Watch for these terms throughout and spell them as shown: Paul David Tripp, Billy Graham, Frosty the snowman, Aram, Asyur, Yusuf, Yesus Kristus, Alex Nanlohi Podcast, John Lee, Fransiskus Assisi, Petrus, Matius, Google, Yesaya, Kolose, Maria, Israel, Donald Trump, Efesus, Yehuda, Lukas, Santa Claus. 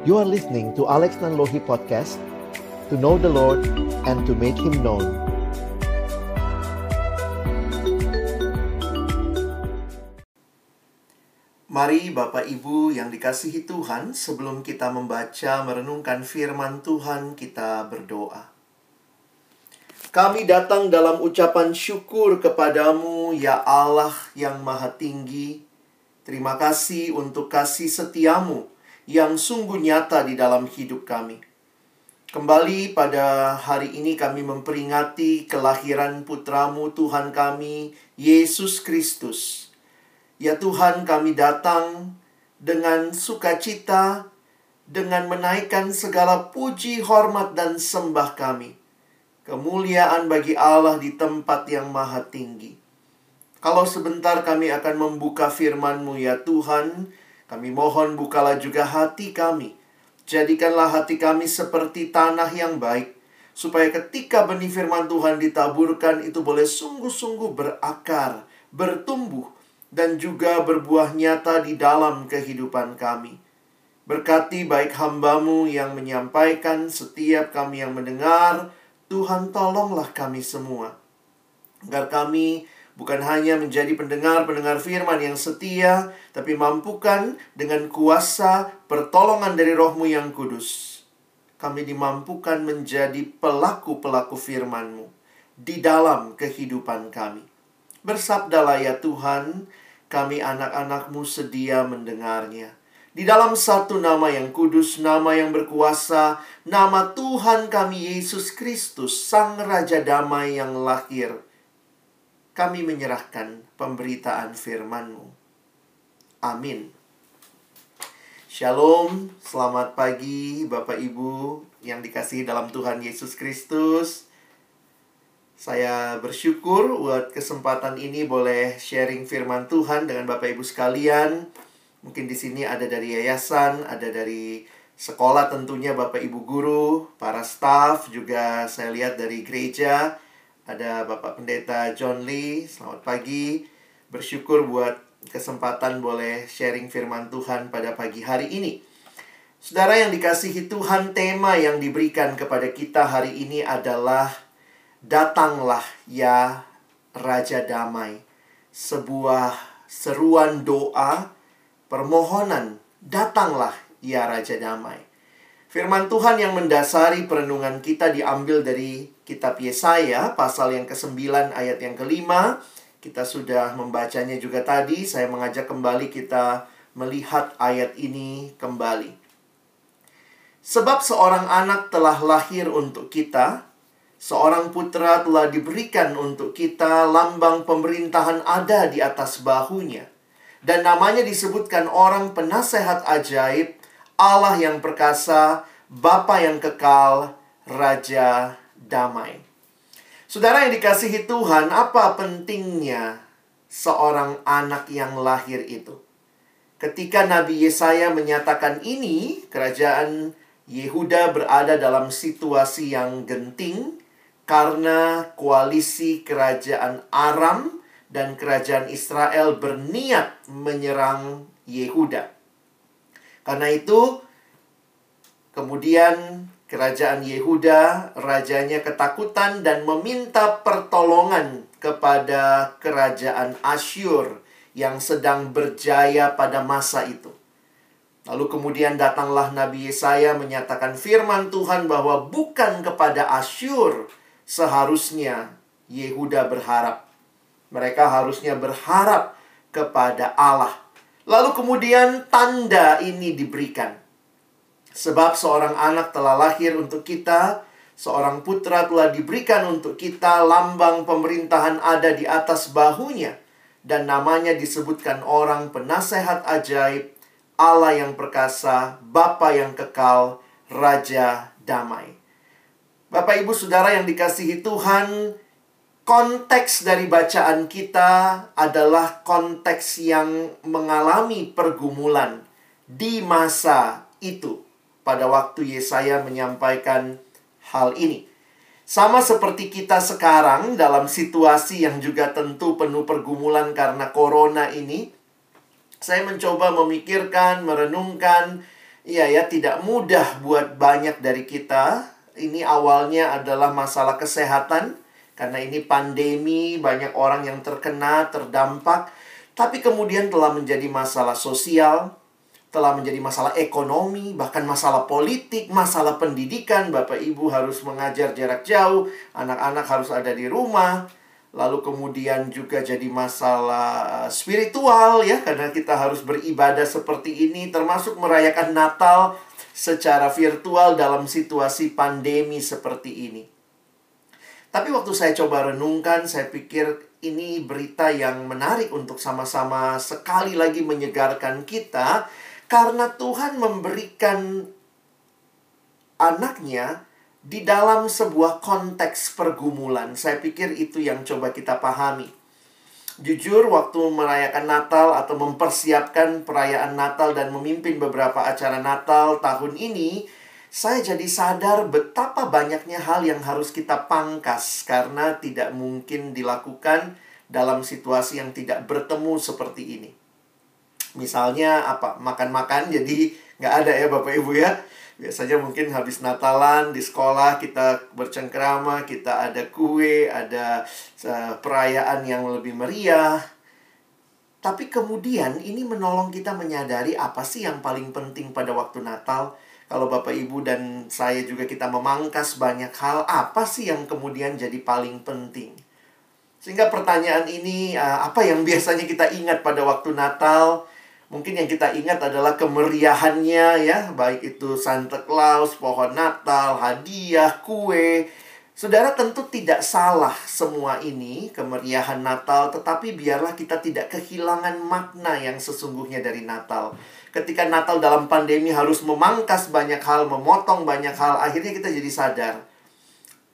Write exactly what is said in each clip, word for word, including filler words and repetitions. You are listening to Alex Nanlohi Podcast, to know the Lord and to make Him known. Mari Bapak Ibu yang dikasihi Tuhan, sebelum kita membaca merenungkan firman Tuhan, kita berdoa. Kami datang dalam ucapan syukur kepadamu, ya Allah yang Maha Tinggi. Terima kasih untuk kasih setiamu yang sungguh nyata di dalam hidup kami. Kembali pada hari ini kami memperingati kelahiran putramu Tuhan kami, Yesus Kristus. Ya Tuhan, kami datang dengan sukacita, dengan menaikkan segala puji, hormat, dan sembah kami. Kemuliaan bagi Allah di tempat yang maha tinggi. Kalau sebentar kami akan membuka firman-Mu, ya Tuhan, kami mohon bukalah juga hati kami. Jadikanlah hati kami seperti tanah yang baik, supaya ketika benih firman Tuhan ditaburkan, itu boleh sungguh-sungguh berakar, bertumbuh, dan juga berbuah nyata di dalam kehidupan kami. Berkati baik hamba-Mu yang menyampaikan, setiap kami yang mendengar. Tuhan, tolonglah kami semua, agar kami bukan hanya menjadi pendengar-pendengar firman yang setia, tapi mampukan dengan kuasa pertolongan dari Roh-Mu yang kudus. Kami dimampukan menjadi pelaku-pelaku firman-Mu di dalam kehidupan kami. Bersabdalah ya Tuhan, kami anak-anak-Mu sedia mendengarnya. Di dalam satu nama yang kudus, nama yang berkuasa, nama Tuhan kami Yesus Kristus, Sang Raja Damai yang lahir, kami menyerahkan pemberitaan firman-Mu. Amin. Shalom, selamat pagi Bapak Ibu yang dikasihi dalam Tuhan Yesus Kristus. Saya bersyukur buat kesempatan ini boleh sharing firman Tuhan dengan Bapak Ibu sekalian. Mungkin di sini ada dari yayasan, ada dari sekolah tentunya Bapak Ibu guru, para staf, juga saya lihat dari gereja. Ada Bapak Pendeta John Lee, selamat pagi. Bersyukur buat kesempatan boleh sharing firman Tuhan pada pagi hari ini. Saudara yang dikasihi Tuhan, tema yang diberikan kepada kita hari ini adalah Datanglah ya Raja Damai. Sebuah seruan doa, permohonan, datanglah ya Raja Damai. Firman Tuhan yang mendasari perenungan kita diambil dari kitab Yesaya, pasal yang kesembilan ayat yang kelima. Kita sudah membacanya juga tadi, saya mengajak kembali kita melihat ayat ini kembali. Sebab seorang anak telah lahir untuk kita, seorang putra telah diberikan untuk kita, lambang pemerintahan ada di atas bahunya. Dan namanya disebutkan orang penasehat ajaib, Allah yang perkasa, Bapa yang kekal, Raja Damai. Saudara yang dikasihi Tuhan, apa pentingnya seorang anak yang lahir itu? Ketika Nabi Yesaya menyatakan ini, kerajaan Yehuda berada dalam situasi yang genting karena koalisi kerajaan Aram dan kerajaan Israel berniat menyerang Yehuda. Karena itu, kemudian kerajaan Yehuda, rajanya ketakutan dan meminta pertolongan kepada kerajaan Asyur yang sedang berjaya pada masa itu. Lalu kemudian datanglah Nabi Yesaya menyatakan firman Tuhan bahwa bukan kepada Asyur seharusnya Yehuda berharap. Mereka harusnya berharap kepada Allah. Lalu kemudian tanda ini diberikan. Sebab seorang anak telah lahir untuk kita, seorang putra telah diberikan untuk kita, lambang pemerintahan ada di atas bahunya, dan namanya disebutkan orang penasehat ajaib, Allah yang perkasa, Bapa yang kekal, Raja Damai. Bapak Ibu Saudara yang dikasihi Tuhan, konteks dari bacaan kita adalah konteks yang mengalami pergumulan di masa itu pada waktu Yesaya menyampaikan hal ini. Sama seperti kita sekarang dalam situasi yang juga tentu penuh pergumulan karena corona ini, saya mencoba memikirkan, merenungkan Iya ya, tidak mudah buat banyak dari kita. Ini awalnya adalah masalah kesehatan. Karena ini pandemi, banyak orang yang terkena, terdampak. Tapi kemudian telah menjadi masalah sosial, telah menjadi masalah ekonomi, bahkan masalah politik, masalah pendidikan. Bapak Ibu harus mengajar jarak jauh, anak-anak harus ada di rumah. Lalu kemudian juga jadi masalah spiritual ya, karena kita harus beribadah seperti ini, termasuk merayakan Natal secara virtual dalam situasi pandemi seperti ini. Tapi waktu saya coba renungkan, saya pikir ini berita yang menarik untuk sama-sama sekali lagi menyegarkan kita, karena Tuhan memberikan anaknya di dalam sebuah konteks pergumulan. Saya pikir itu yang coba kita pahami. Jujur, waktu merayakan Natal atau mempersiapkan perayaan Natal dan memimpin beberapa acara Natal tahun ini, saya jadi sadar betapa banyaknya hal yang harus kita pangkas karena tidak mungkin dilakukan dalam situasi yang tidak bertemu seperti ini. Misalnya apa? Makan-makan jadi nggak ada ya Bapak Ibu ya. Biasanya mungkin habis Natalan di sekolah kita bercengkrama, kita ada kue, ada perayaan yang lebih meriah. Tapi kemudian ini menolong kita menyadari apa sih yang paling penting pada waktu Natal. Kalau Bapak Ibu dan saya juga kita memangkas banyak hal, apa sih yang kemudian jadi paling penting? Sehingga pertanyaan ini, apa yang biasanya kita ingat pada waktu Natal? Mungkin yang kita ingat adalah kemeriahannya ya, baik itu Santa Claus, pohon Natal, hadiah, kue. Saudara, tentu tidak salah semua ini, kemeriahan Natal, tetapi biarlah kita tidak kehilangan makna yang sesungguhnya dari Natal. Ketika Natal dalam pandemi harus memangkas banyak hal, memotong banyak hal, akhirnya kita jadi sadar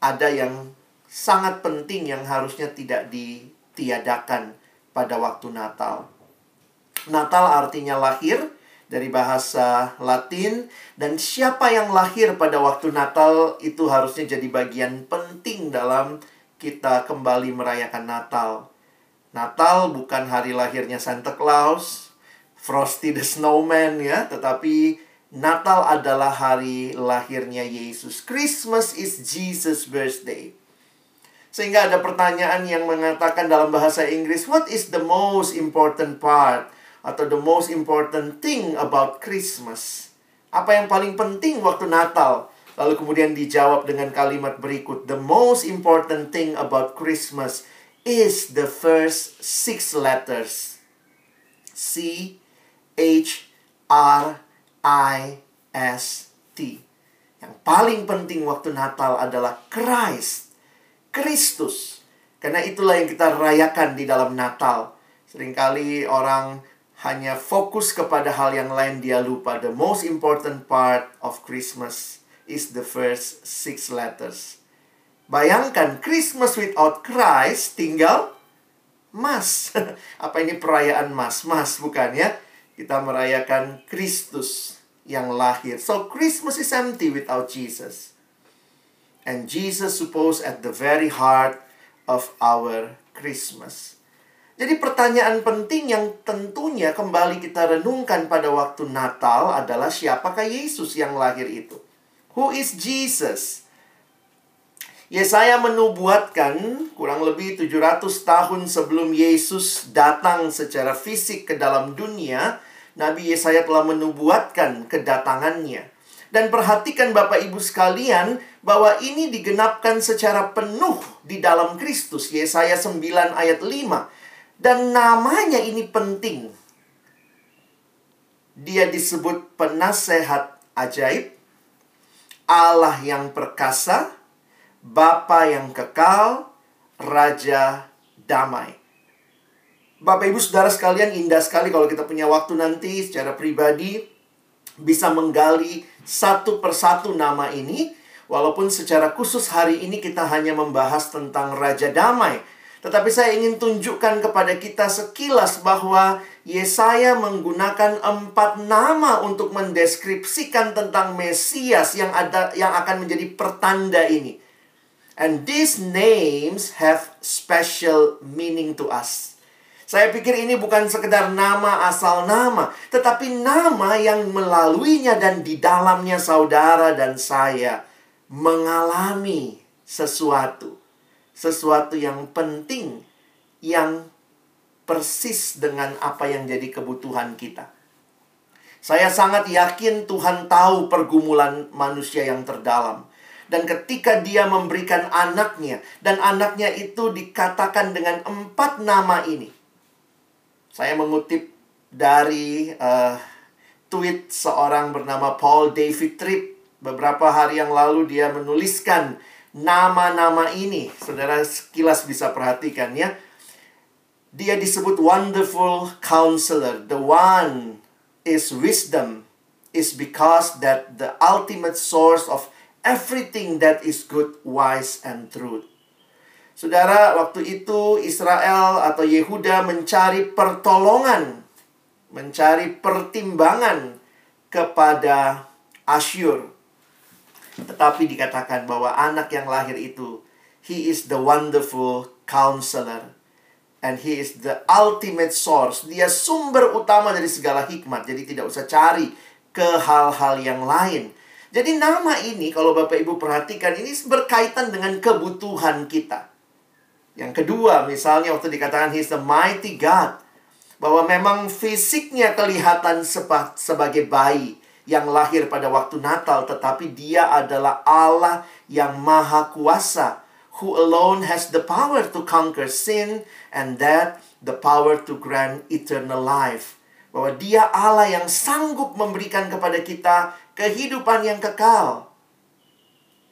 ada yang sangat penting yang harusnya tidak ditiadakan pada waktu Natal. Natal artinya lahir dari bahasa Latin, dan siapa yang lahir pada waktu Natal itu harusnya jadi bagian penting dalam kita kembali merayakan Natal. Natal bukan hari lahirnya Santa Claus, Frosty the snowman ya, tetapi Natal adalah hari lahirnya Yesus. Christmas is Jesus' birthday. Sehingga ada pertanyaan yang mengatakan dalam bahasa Inggris, what is the most important part? Atau the most important thing about Christmas. Apa yang paling penting waktu Natal? Lalu kemudian dijawab dengan kalimat berikut. The most important thing about Christmas is the first six letters. C H R I S T. Yang paling penting waktu Natal adalah Christ. Kristus. Karena itulah yang kita rayakan di dalam Natal. Seringkali orang hanya fokus kepada hal yang lain, dia lupa. The most important part of Christmas is the first six letters. Bayangkan, Christmas without Christ tinggal Mas. Apa ini perayaan Mas? Mas bukan ya? Kita merayakan Kristus yang lahir. So Christmas is empty without Jesus. And Jesus supposed at the very heart of our Christmas. Jadi pertanyaan penting yang tentunya kembali kita renungkan pada waktu Natal adalah siapakah Yesus yang lahir itu? Who is Jesus? Yesaya menubuatkan kurang lebih tujuh ratus tahun sebelum Yesus datang secara fisik ke dalam dunia. Nabi Yesaya telah menubuatkan kedatangannya. Dan perhatikan Bapak Ibu sekalian bahwa ini digenapkan secara penuh di dalam Kristus. Yesaya sembilan ayat lima. Dan namanya ini penting. Dia disebut penasehat ajaib, Allah yang perkasa, Bapa yang kekal, Raja damai. Bapak Ibu Saudara sekalian, indah sekali kalau kita punya waktu nanti secara pribadi bisa menggali satu persatu nama ini. Walaupun secara khusus hari ini kita hanya membahas tentang Raja damai, tetapi saya ingin tunjukkan kepada kita sekilas bahwa Yesaya menggunakan empat nama untuk mendeskripsikan tentang Mesias yang ada yang akan menjadi pertanda ini. And these names have special meaning to us. Saya pikir ini bukan sekedar nama asal nama, tetapi nama yang melaluinya dan di dalamnya saudara dan saya mengalami sesuatu. Sesuatu yang penting, yang persis dengan apa yang jadi kebutuhan kita. Saya sangat yakin Tuhan tahu pergumulan manusia yang terdalam. Dan ketika dia memberikan anaknya, dan anaknya itu dikatakan dengan empat nama ini. Saya mengutip dari uh, tweet seorang bernama Paul David Tripp. Beberapa hari yang lalu dia menuliskan nama-nama ini. Saudara sekilas bisa perhatikan ya. Dia disebut Wonderful Counselor. The one is wisdom is because that the ultimate source of everything that is good, wise, and true. Saudara, waktu itu Israel atau Yehuda mencari pertolongan, mencari pertimbangan kepada Asyur. Tetapi dikatakan bahwa anak yang lahir itu, he is the wonderful counselor and he is the ultimate source. Dia sumber utama dari segala hikmat. Jadi tidak usah cari ke hal-hal yang lain. Jadi nama ini kalau Bapak Ibu perhatikan, ini berkaitan dengan kebutuhan kita. Yang kedua, misalnya waktu dikatakan He is the mighty God. Bahwa memang fisiknya kelihatan seba- sebagai bayi yang lahir pada waktu Natal. Tetapi dia adalah Allah yang maha kuasa. Who alone has the power to conquer sin and death, the power to grant eternal life. Bahwa dia Allah yang sanggup memberikan kepada kita kehidupan yang kekal.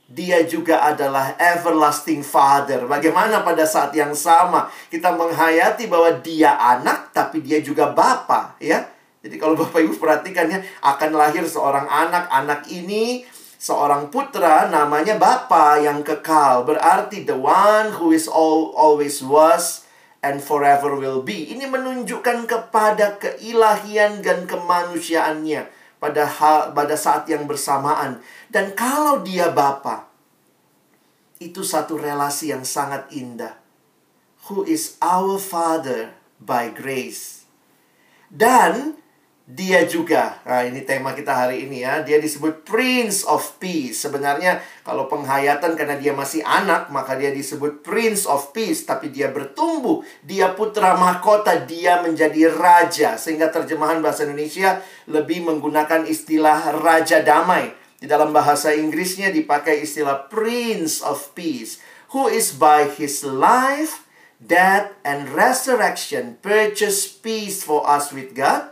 Dia juga adalah everlasting Father. Bagaimana pada saat yang sama kita menghayati bahwa dia anak, tapi dia juga Bapa, ya. Jadi kalau Bapak Ibu perhatikannya, akan lahir seorang anak. Anak ini seorang putra, namanya Bapa yang kekal. Berarti the one who is all, always was and forever will be. Ini menunjukkan kepada keilahian dan kemanusiaannya pada hal, pada saat yang bersamaan. Dan kalau dia Bapa, itu satu relasi yang sangat indah. Who is our Father by grace. Dan dia juga, nah ini tema kita hari ini ya, dia disebut Prince of Peace. Sebenarnya kalau penghayatan karena dia masih anak, maka dia disebut Prince of Peace. Tapi dia bertumbuh, dia putra mahkota, dia menjadi raja. Sehingga terjemahan bahasa Indonesia lebih menggunakan istilah raja damai. Di dalam bahasa Inggrisnya dipakai istilah Prince of Peace. Who is by his life, death, and resurrection purchase peace for us with God.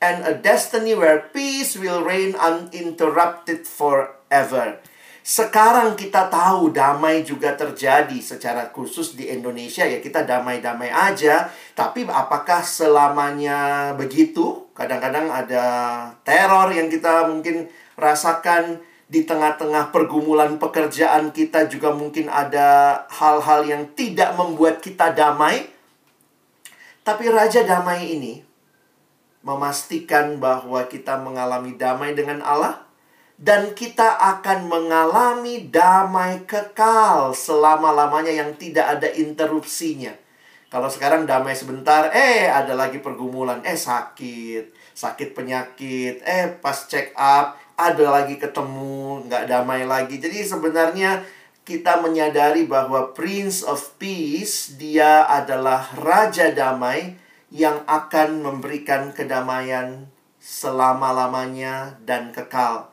And a destiny where peace will reign uninterrupted forever. Sekarang kita tahu damai juga terjadi secara khusus di Indonesia. Ya kita damai-damai aja. Tapi apakah selamanya begitu? Kadang-kadang ada teror yang kita mungkin rasakan. Di tengah-tengah pergumulan pekerjaan kita juga mungkin ada hal-hal yang tidak membuat kita damai. Tapi Raja Damai ini memastikan bahwa kita mengalami damai dengan Allah. Dan kita akan mengalami damai kekal selama-lamanya yang tidak ada interupsinya. Kalau sekarang damai sebentar, eh ada lagi pergumulan. Eh sakit, sakit penyakit, eh pas check up, ada lagi ketemu, nggak damai lagi. Jadi sebenarnya kita menyadari bahwa Prince of Peace, dia adalah Raja Damai yang akan memberikan kedamaian selama-lamanya dan kekal.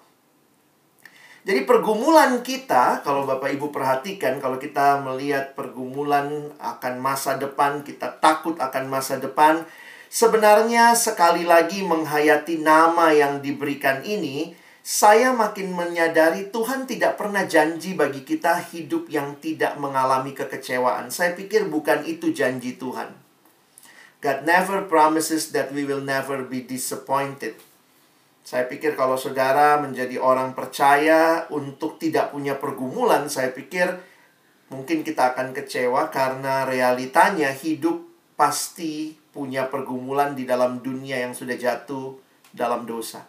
Jadi pergumulan kita, kalau Bapak Ibu perhatikan, kalau kita melihat pergumulan akan masa depan, kita takut akan masa depan. Sebenarnya sekali lagi menghayati nama yang diberikan ini, saya makin menyadari Tuhan tidak pernah janji bagi kita hidup yang tidak mengalami kekecewaan. Saya pikir bukan itu janji Tuhan. God never promises that we will never be disappointed. Saya pikir kalau saudara menjadi orang percaya untuk tidak punya pergumulan, saya pikir mungkin kita akan kecewa karena realitanya hidup pasti punya pergumulan di dalam dunia yang sudah jatuh dalam dosa.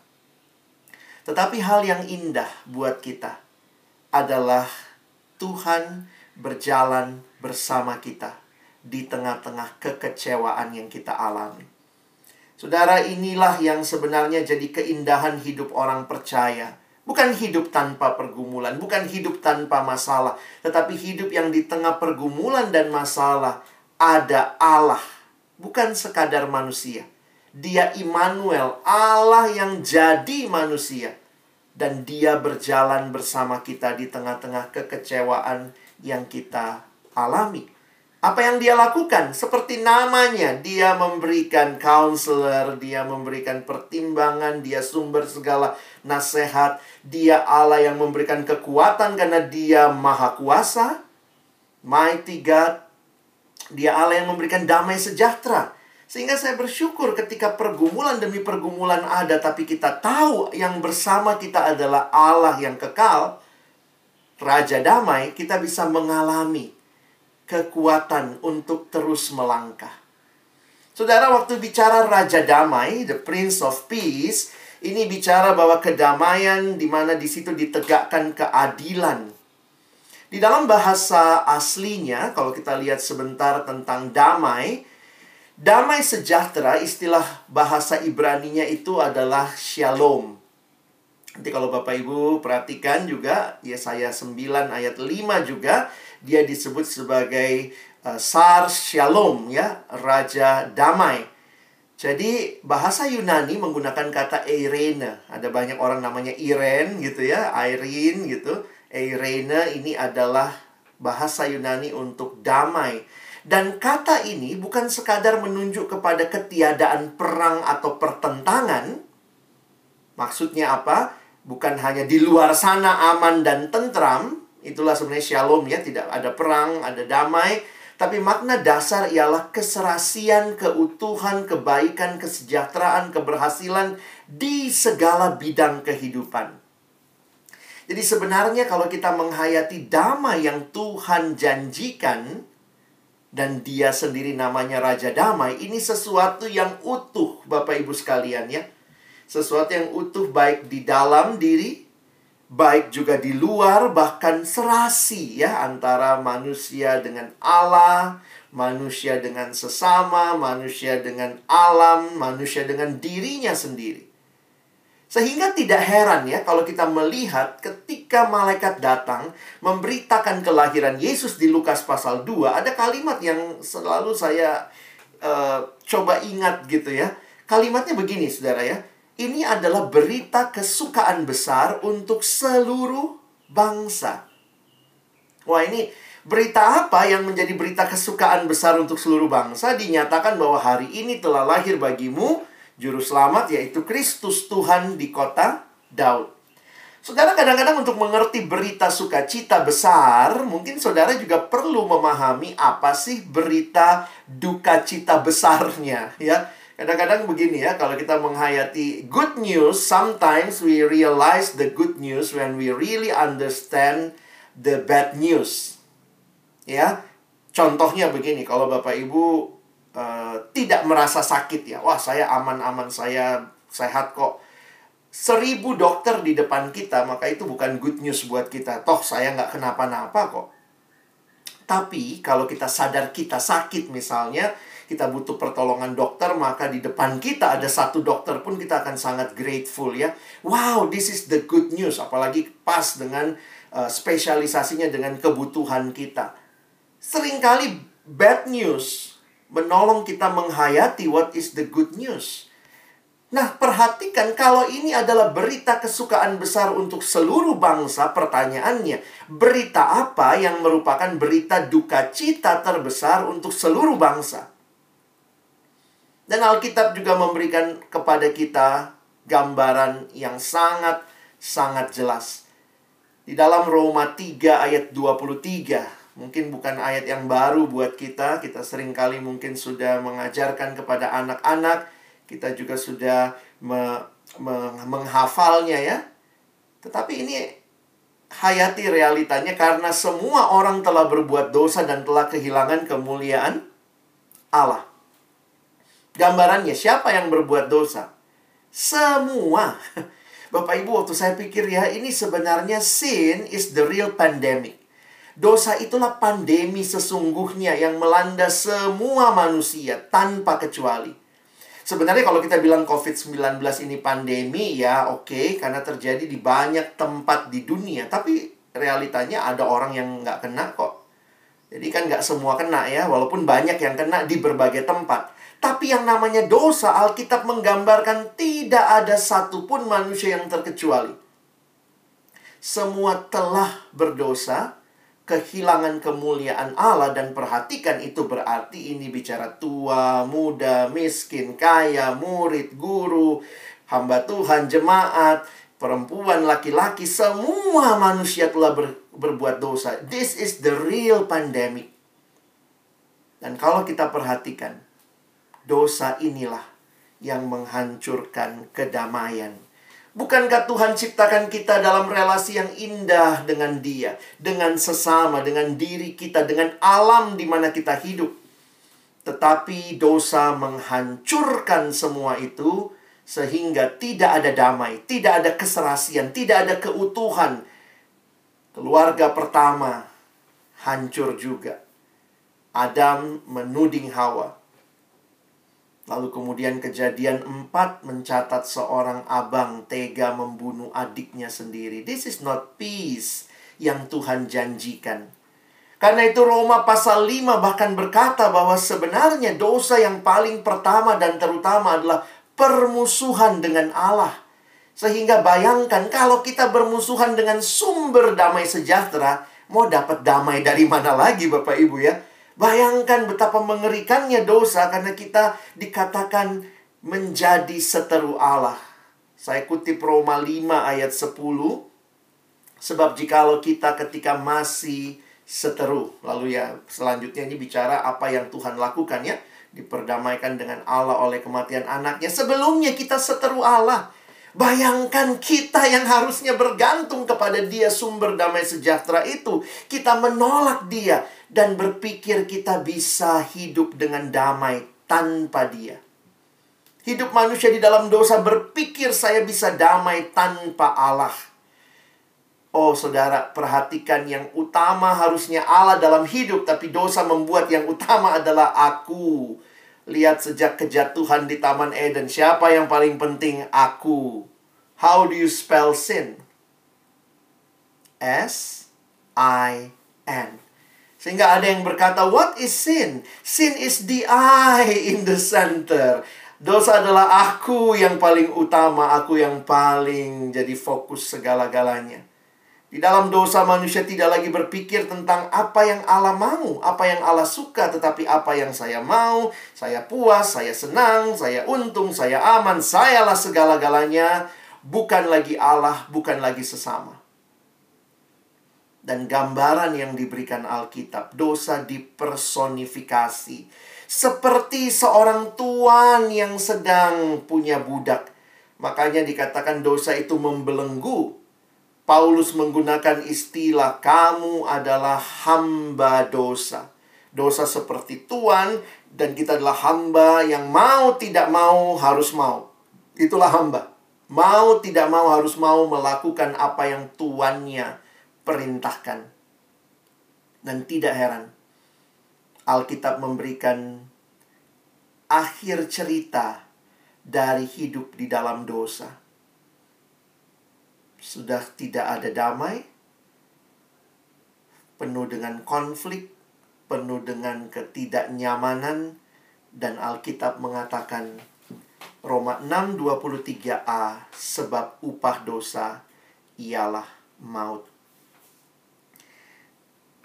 Tetapi hal yang indah buat kita adalah Tuhan berjalan bersama kita. di tengah-tengah kekecewaan yang kita alami. Saudara, inilah yang sebenarnya jadi keindahan hidup orang percaya. Bukan hidup tanpa pergumulan, bukan hidup tanpa masalah, tetapi hidup yang di tengah pergumulan dan masalah ada Allah, bukan sekadar manusia. Dia Immanuel, Allah yang jadi manusia, dan dia berjalan bersama kita di tengah-tengah kekecewaan yang kita alami. Apa yang dia lakukan? Seperti namanya, dia memberikan counselor, dia memberikan pertimbangan, dia sumber segala nasihat, dia Allah yang memberikan kekuatan karena dia maha kuasa, mighty God, dia Allah yang memberikan damai sejahtera. Sehingga saya bersyukur ketika pergumulan demi pergumulan ada, tapi kita tahu yang bersama kita adalah Allah yang kekal, Raja Damai, kita bisa mengalami kekuatan untuk terus melangkah. Saudara, waktu bicara Raja Damai, the Prince of Peace, ini bicara bahwa kedamaian di mana di situ ditegakkan keadilan. Di dalam bahasa aslinya, kalau kita lihat sebentar tentang damai, damai sejahtera, istilah bahasa Ibraninya itu adalah shalom. Nanti kalau Bapak Ibu perhatikan juga Yesaya sembilan ayat lima juga dia disebut sebagai uh, Sar Shalom, ya, Raja Damai. Jadi bahasa Yunani menggunakan kata Eirene. Ada banyak orang namanya Irene gitu ya, Irene gitu. Eirene ini adalah bahasa Yunani untuk damai. Dan kata ini bukan sekadar menunjuk kepada ketiadaan perang atau pertentangan. Maksudnya apa? Bukan hanya di luar sana aman dan tentram, itulah sebenarnya shalom ya, tidak ada perang, ada damai, tapi makna dasar ialah keserasian, keutuhan, kebaikan, kesejahteraan, keberhasilan di segala bidang kehidupan. Jadi sebenarnya kalau kita menghayati damai yang Tuhan janjikan, dan dia sendiri namanya Raja Damai, ini sesuatu yang utuh Bapak Ibu sekalian ya. Sesuatu yang utuh baik di dalam diri, baik juga di luar, bahkan serasi ya antara manusia dengan Allah, manusia dengan sesama, manusia dengan alam, manusia dengan dirinya sendiri. Sehingga tidak heran ya kalau kita melihat ketika malaikat datang memberitakan kelahiran Yesus di Lukas pasal dua, ada kalimat yang selalu saya uh, coba ingat gitu ya. Kalimatnya begini saudara ya. Ini adalah berita kesukaan besar untuk seluruh bangsa. Wah, ini berita apa yang menjadi berita kesukaan besar untuk seluruh bangsa? Dinyatakan bahwa hari ini telah lahir bagimu Juru Selamat, yaitu Kristus Tuhan di kota Daud. Saudara, kadang-kadang untuk mengerti berita sukacita besar, mungkin saudara juga perlu memahami apa sih berita duka cita besarnya, ya. Kadang-kadang begini ya, kalau kita menghayati good news, sometimes we realize the good news when we really understand the bad news. Ya, contohnya begini, kalau Bapak Ibu uh, tidak merasa sakit ya, wah saya aman-aman, saya sehat kok. Seribu dokter di depan kita, maka itu bukan good news buat kita. Toh saya nggak kenapa-napa kok. Tapi kalau kita sadar kita sakit misalnya, kita butuh pertolongan dokter, maka di depan kita ada satu dokter pun kita akan sangat grateful ya. Wow, this is the good news. Apalagi pas dengan uh, spesialisasinya dengan kebutuhan kita. Seringkali bad news menolong kita menghayati what is the good news. Nah, perhatikan kalau ini adalah berita kesukaan besar untuk seluruh bangsa, pertanyaannya, berita apa yang merupakan berita duka cita terbesar untuk seluruh bangsa? Dan Alkitab juga memberikan kepada kita gambaran yang sangat-sangat jelas. Di dalam Roma tiga ayat dua puluh tiga, mungkin bukan ayat yang baru buat kita, kita seringkali mungkin sudah mengajarkan kepada anak-anak, kita juga sudah me- me- menghafalnya ya. Tetapi ini hayati realitanya, karena semua orang telah berbuat dosa dan telah kehilangan kemuliaan Allah. Gambarannya, siapa yang berbuat dosa? Semua. Bapak Ibu, waktu saya pikir ya, ini sebenarnya sin is the real pandemic. Dosa itulah pandemi sesungguhnya yang melanda semua manusia tanpa kecuali. Sebenarnya kalau kita bilang covid sembilan belas ini pandemi, ya oke, okay, karena terjadi di banyak tempat di dunia. Tapi realitanya ada orang yang nggak kena kok. Jadi kan nggak semua kena ya, walaupun banyak yang kena di berbagai tempat. Tapi yang namanya dosa, Alkitab menggambarkan tidak ada satupun manusia yang terkecuali. Semua telah berdosa, kehilangan kemuliaan Allah. Dan perhatikan, itu berarti ini bicara tua, muda, miskin, kaya, murid, guru, hamba Tuhan, jemaat, perempuan, laki-laki, semua manusia telah ber, berbuat dosa. This is the real pandemic. Dan kalau kita perhatikan, dosa inilah yang menghancurkan kedamaian. Bukankah Tuhan ciptakan kita dalam relasi yang indah dengan Dia, dengan sesama, dengan diri kita, dengan alam di mana kita hidup? Tetapi dosa menghancurkan semua itu, sehingga tidak ada damai, tidak ada keserasian, tidak ada keutuhan. Keluarga pertama hancur juga. Adam menuding Hawa. Lalu kemudian Kejadian empat mencatat seorang abang tega membunuh adiknya sendiri. This is not peace yang Tuhan janjikan. Karena itu Roma pasal lima bahkan berkata bahwa sebenarnya dosa yang paling pertama dan terutama adalah permusuhan dengan Allah. Sehingga bayangkan kalau kita bermusuhan dengan sumber damai sejahtera, mau dapat damai dari mana lagi Bapak Ibu ya? Bayangkan betapa mengerikannya dosa karena kita dikatakan menjadi seteru Allah. Saya kutip Roma lima ayat sepuluh. Sebab jikalau kita ketika masih seteru. Lalu ya selanjutnya ini bicara apa yang Tuhan lakukan ya. Diperdamaikan dengan Allah oleh kematian anaknya. Sebelumnya kita seteru Allah. Bayangkan kita yang harusnya bergantung kepada Dia, sumber damai sejahtera itu. Kita menolak Dia dan berpikir kita bisa hidup dengan damai tanpa Dia. Hidup manusia di dalam dosa berpikir saya bisa damai tanpa Allah. Oh saudara, perhatikan yang utama harusnya Allah dalam hidup. Tapi dosa membuat yang utama adalah aku. Lihat sejak kejatuhan di Taman Eden, siapa yang paling penting? Aku. How do you spell sin? S I N. Sehingga ada yang berkata, what is sin? Sin is the I in the center. Dosa adalah aku yang paling utama, aku yang paling jadi fokus segala-galanya. Di dalam dosa manusia tidak lagi berpikir tentang apa yang Allah mau, apa yang Allah suka, tetapi apa yang saya mau, saya puas, saya senang, saya untung, saya aman, sayalah segala-galanya, bukan lagi Allah, bukan lagi sesama. Dan gambaran yang diberikan Alkitab, dosa dipersonifikasi. Seperti seorang tuan yang sedang punya budak. Makanya dikatakan dosa itu membelenggu. Paulus menggunakan istilah kamu adalah hamba dosa. Dosa seperti tuan dan kita adalah hamba yang mau tidak mau harus mau. Itulah hamba. Mau tidak mau harus mau melakukan apa yang tuannya perintahkan. Dan tidak heran, Alkitab memberikan akhir cerita dari hidup di dalam dosa. Sudah tidak ada damai, penuh dengan konflik, penuh dengan ketidaknyamanan. Dan Alkitab mengatakan Roma enam dua puluh tiga a, sebab upah dosa ialah maut.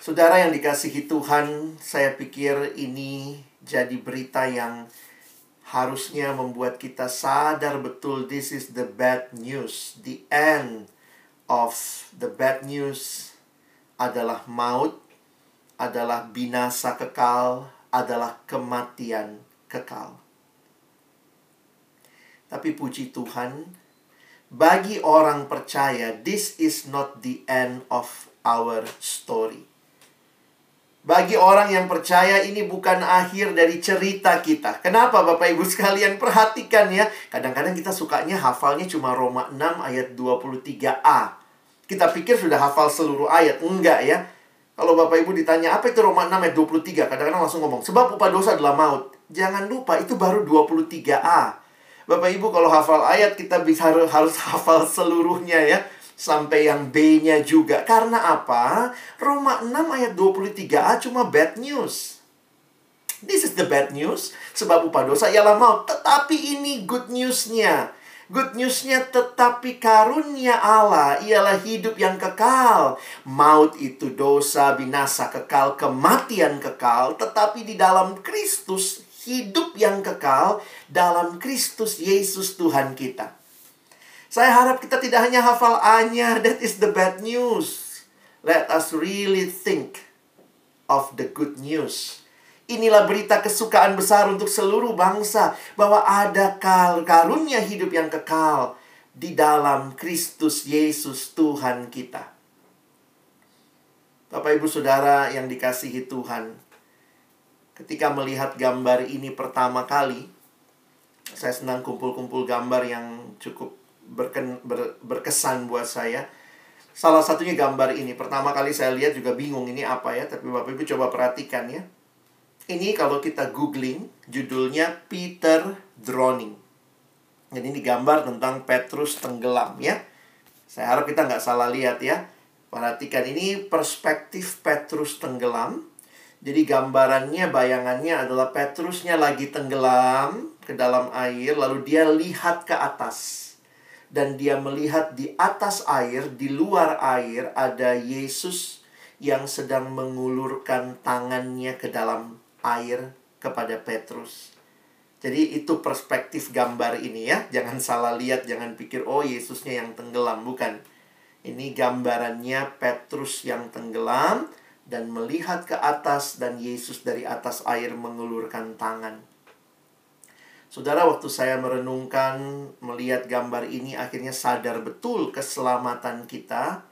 Saudara yang dikasihi Tuhan, saya pikir ini jadi berita yang harusnya membuat kita sadar betul, this is the bad news. The end of the bad news adalah maut, adalah binasa kekal, adalah kematian kekal. Tapi puji Tuhan, bagi orang percaya, this is not the end of our story. Bagi orang yang percaya, ini bukan akhir dari cerita kita. Kenapa Bapak Ibu sekalian? Perhatikan ya. Kadang-kadang kita sukanya hafalnya cuma Roma enam ayat dua puluh tiga a. Kita pikir sudah hafal seluruh ayat. Enggak ya. Kalau Bapak Ibu ditanya, apa itu Roma enam ayat dua puluh tiga? Kadang-kadang langsung ngomong, sebab upah dosa adalah maut. Jangan lupa, itu baru dua puluh tiga a. Bapak Ibu kalau hafal ayat, kita bisa harus hafal seluruhnya ya. Sampai yang B-nya juga. Karena apa? Roma enam ayat dua puluh tiga a cuma bad news. This is the bad news. Sebab upah dosa ialah maut. Tetapi ini good news-nya. Good news-nya, tetapi karunia Allah ialah hidup yang kekal. Maut itu dosa, binasa kekal, kematian kekal. Tetapi di dalam Kristus, hidup yang kekal. Dalam Kristus Yesus Tuhan kita. Saya harap kita tidak hanya hafal A-nya. That is the bad news. Let us really think of the good news. Inilah berita kesukaan besar untuk seluruh bangsa, bahwa ada kal karunia hidup yang kekal di dalam Kristus Yesus Tuhan kita. Bapak Ibu Saudara yang dikasihi Tuhan, ketika melihat gambar ini pertama kali, saya senang kumpul-kumpul gambar yang cukup berken, ber, berkesan buat saya. Salah satunya gambar ini. Pertama kali saya lihat juga bingung ini apa ya, tapi Bapak Ibu coba perhatikan ya. Ini kalau kita googling, judulnya Peter Drowning. Jadi ini gambar tentang Petrus tenggelam ya. Saya harap kita nggak salah lihat ya. Perhatikan ini perspektif Petrus tenggelam. Jadi gambarannya, bayangannya adalah Petrusnya lagi tenggelam ke dalam air. Lalu dia lihat ke atas. Dan dia melihat di atas air, di luar air ada Yesus yang sedang mengulurkan tangannya ke dalam air kepada Petrus. Jadi itu perspektif gambar ini ya. Jangan salah lihat, jangan pikir oh Yesusnya yang tenggelam, bukan. Ini gambarannya Petrus yang tenggelam dan melihat ke atas, dan Yesus dari atas air mengulurkan tangan. Saudara, waktu saya merenungkan melihat gambar ini, akhirnya sadar betul keselamatan kita,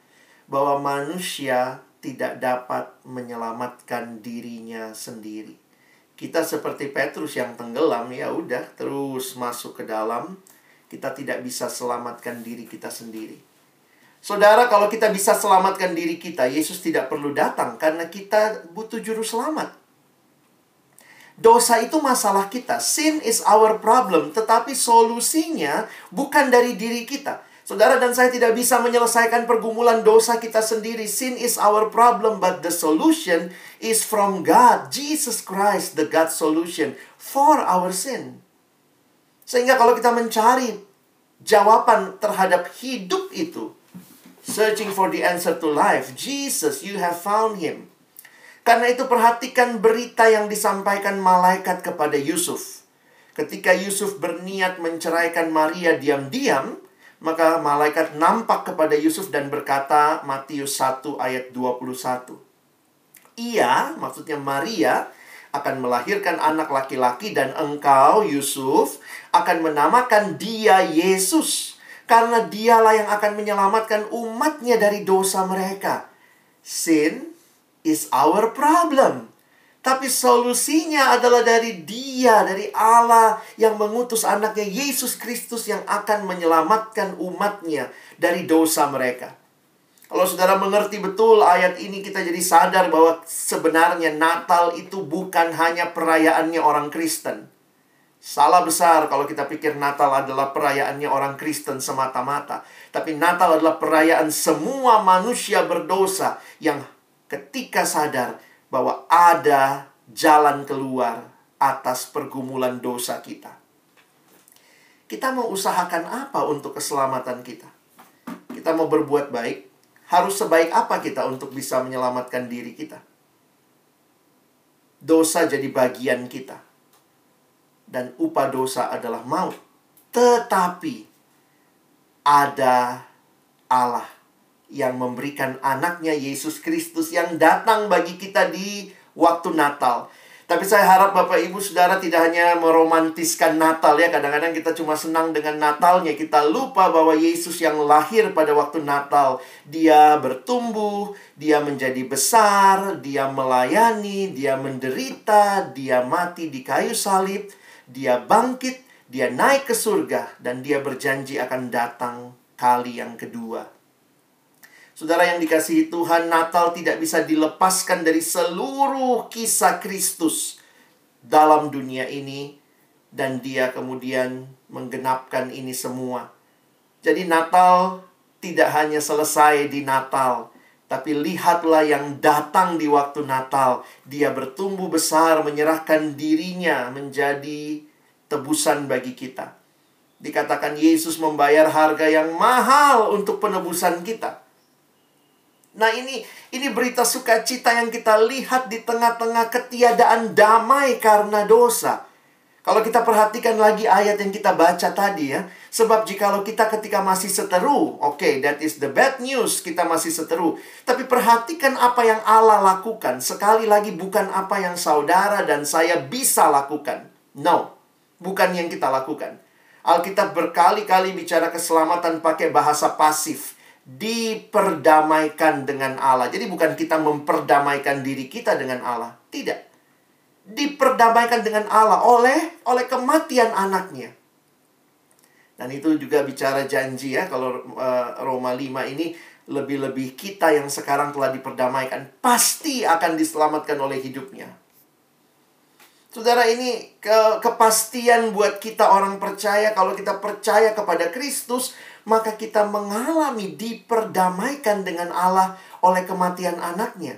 bahwa manusia tidak dapat menyelamatkan dirinya sendiri. Kita seperti Petrus yang tenggelam, ya udah terus masuk ke dalam. Kita tidak bisa selamatkan diri kita sendiri. Saudara, kalau kita bisa selamatkan diri kita, Yesus tidak perlu datang, karena kita butuh juru selamat. Dosa itu masalah kita. Sin is our problem. Tetapi solusinya bukan dari diri kita. Saudara dan saya tidak bisa menyelesaikan pergumulan dosa kita sendiri. Sin is our problem, but the solution is from God. Jesus Christ, the God solution for our sin. Sehingga kalau kita mencari jawaban terhadap hidup itu, searching for the answer to life, Jesus, you have found him. Karena itu perhatikan berita yang disampaikan malaikat kepada Yusuf. Ketika Yusuf berniat menceraikan Maria diam-diam, maka malaikat nampak kepada Yusuf dan berkata, Matius satu ayat dua puluh satu. Ia, maksudnya Maria, akan melahirkan anak laki-laki, dan engkau, Yusuf, akan menamakan dia Yesus. Karena dialah yang akan menyelamatkan umatnya dari dosa mereka. Sin is our problem. Tapi solusinya adalah dari dia, dari Allah yang mengutus anaknya Yesus Kristus yang akan menyelamatkan umatnya dari dosa mereka. Kalau saudara mengerti betul ayat ini, kita jadi sadar bahwa sebenarnya Natal itu bukan hanya perayaannya orang Kristen. Salah besar kalau kita pikir Natal adalah perayaannya orang Kristen semata-mata. Tapi Natal adalah perayaan semua manusia berdosa yang ketika sadar bahwa ada jalan keluar atas pergumulan dosa kita. Kita mau usahakan apa untuk keselamatan kita? Kita mau berbuat baik, harus sebaik apa kita untuk bisa menyelamatkan diri kita? Dosa jadi bagian kita. Dan upah dosa adalah maut. Tetapi ada Allah yang memberikan anaknya Yesus Kristus yang datang bagi kita di waktu Natal. Tapi saya harap Bapak Ibu Saudara tidak hanya meromantiskan Natal ya. Kadang-kadang kita cuma senang dengan Natalnya. Kita lupa bahwa Yesus yang lahir pada waktu Natal, dia bertumbuh, dia menjadi besar, dia melayani, dia menderita, dia mati di kayu salib, dia bangkit, dia naik ke surga, dan dia berjanji akan datang kali yang kedua. Saudara yang dikasihi Tuhan, Natal tidak bisa dilepaskan dari seluruh kisah Kristus dalam dunia ini. Dan dia kemudian menggenapkan ini semua. Jadi Natal tidak hanya selesai di Natal, tapi lihatlah yang datang di waktu Natal. Dia bertumbuh besar, menyerahkan dirinya menjadi tebusan bagi kita. Dikatakan Yesus membayar harga yang mahal untuk penebusan kita. Nah ini, ini berita sukacita yang kita lihat di tengah-tengah ketiadaan damai karena dosa. Kalau kita perhatikan lagi ayat yang kita baca tadi ya. Sebab jikalau kita ketika masih seteru, oke, okay, that is the bad news, kita masih seteru. Tapi perhatikan apa yang Allah lakukan. Sekali lagi bukan apa yang saudara dan saya bisa lakukan. No, bukan yang kita lakukan. Alkitab berkali-kali bicara keselamatan pakai bahasa pasif. Diperdamaikan dengan Allah. Jadi bukan kita memperdamaikan diri kita dengan Allah. Tidak. Diperdamaikan dengan Allah oleh oleh kematian anaknya. Dan itu juga bicara janji ya. Kalau uh, Roma lima ini, lebih-lebih kita yang sekarang telah diperdamaikan pasti akan diselamatkan oleh hidupnya. Saudara, ini ke, kepastian buat kita orang percaya. Kalau kita percaya kepada Kristus, maka kita mengalami diperdamaikan dengan Allah oleh kematian anaknya.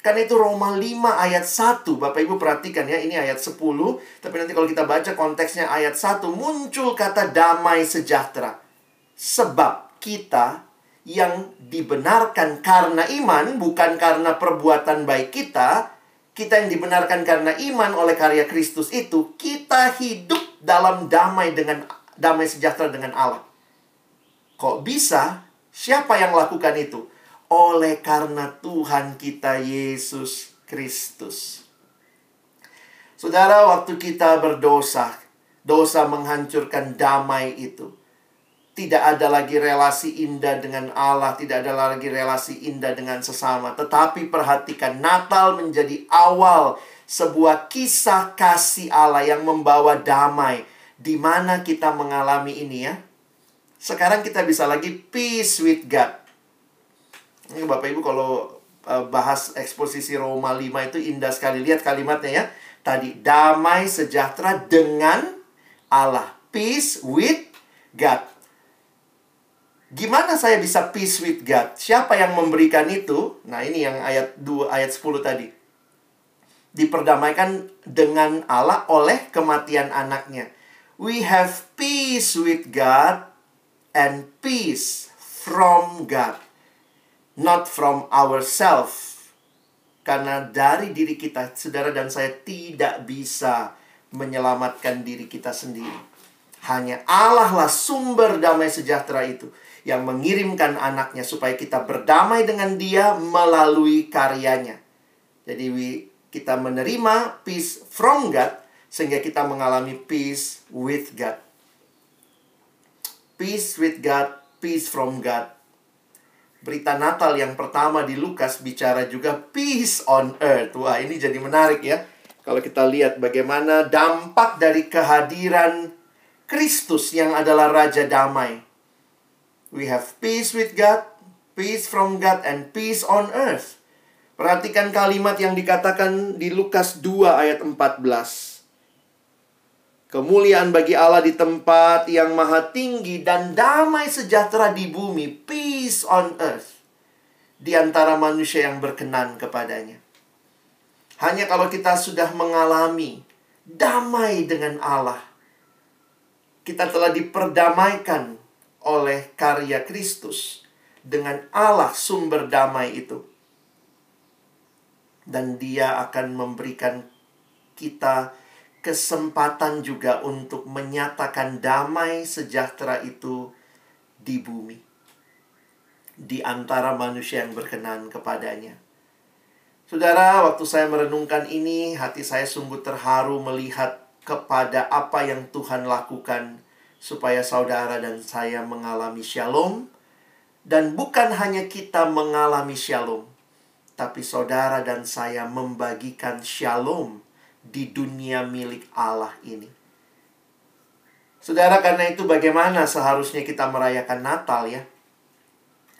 Karena itu Roma lima ayat satu, Bapak Ibu perhatikan ya, ini ayat sepuluh. Tapi nanti kalau kita baca konteksnya ayat satu, muncul kata damai sejahtera. Sebab kita yang dibenarkan karena iman, bukan karena perbuatan baik kita. Kita yang dibenarkan karena iman oleh karya Kristus itu, kita hidup dalam damai dengan damai sejahtera dengan Allah. Kok bisa? Siapa yang lakukan itu? Oleh karena Tuhan kita Yesus Kristus. Saudara, waktu kita berdosa, dosa menghancurkan damai itu. Tidak ada lagi relasi indah dengan Allah, tidak ada lagi relasi indah dengan sesama. Tetapi perhatikan, Natal menjadi awal sebuah kisah kasih Allah yang membawa damai. Di mana kita mengalami ini ya? Sekarang kita bisa lagi peace with God. Ini Bapak Ibu kalau uh, bahas eksposisi Roma lima itu indah sekali. Lihat kalimatnya ya. Tadi damai sejahtera dengan Allah. Peace with God. Gimana saya bisa peace with God? Siapa yang memberikan itu? Nah, ini yang ayat dua ayat sepuluh tadi. Diperdamaikan dengan Allah oleh kematian anaknya. We have peace with God and peace from God. Not from ourselves. Karena dari diri kita, saudara dan saya tidak bisa menyelamatkan diri kita sendiri. Hanya Allah lah sumber damai sejahtera itu, yang mengirimkan anaknya supaya kita berdamai dengan dia melalui karyanya. Jadi kita menerima peace from God, sehingga kita mengalami peace with God. Peace with God, peace from God. Berita Natal yang pertama di Lukas bicara juga peace on earth. Wah, ini jadi menarik ya. Kalau kita lihat bagaimana dampak dari kehadiran Kristus yang adalah Raja Damai. We have peace with God, peace from God, and peace on earth. Perhatikan kalimat yang dikatakan di Lukas dua ayat empat belas. Kemuliaan bagi Allah di tempat yang maha tinggi dan damai sejahtera di bumi. Peace. On earth, di antara manusia yang berkenan kepadanya. Hanya kalau kita sudah mengalami damai dengan Allah, kita telah diperdamaikan oleh karya Kristus dengan Allah sumber damai itu. Dan dia akan memberikan kita kesempatan juga untuk menyatakan damai sejahtera itu di bumi, di antara manusia yang berkenan kepadanya. Saudara, waktu saya merenungkan ini, hati saya sungguh terharu melihat kepada apa yang Tuhan lakukan supaya saudara dan saya mengalami shalom. Dan bukan hanya kita mengalami shalom, tapi saudara dan saya membagikan shalom di dunia milik Allah ini. Saudara, karena itu bagaimana seharusnya kita merayakan Natal ya?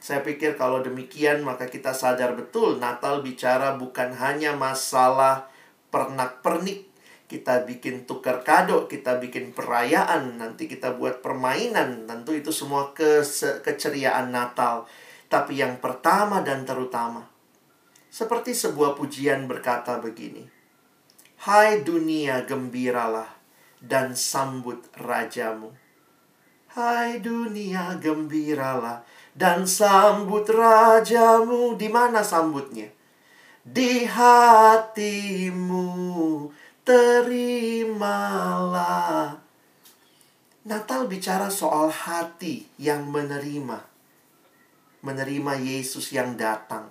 Saya pikir kalau demikian maka kita sadar betul Natal bicara bukan hanya masalah pernak-pernik. Kita bikin tukar kado, kita bikin perayaan, nanti kita buat permainan. Tentu itu semua kese- keceriaan Natal. Tapi yang pertama dan terutama, seperti sebuah pujian berkata begini, "Hai dunia, gembiralah dan sambut rajamu. Hai dunia, gembiralah dan sambut rajamu." Di mana sambutnya? Di hatimu, terimalah. Natal bicara soal hati yang menerima. Menerima Yesus yang datang.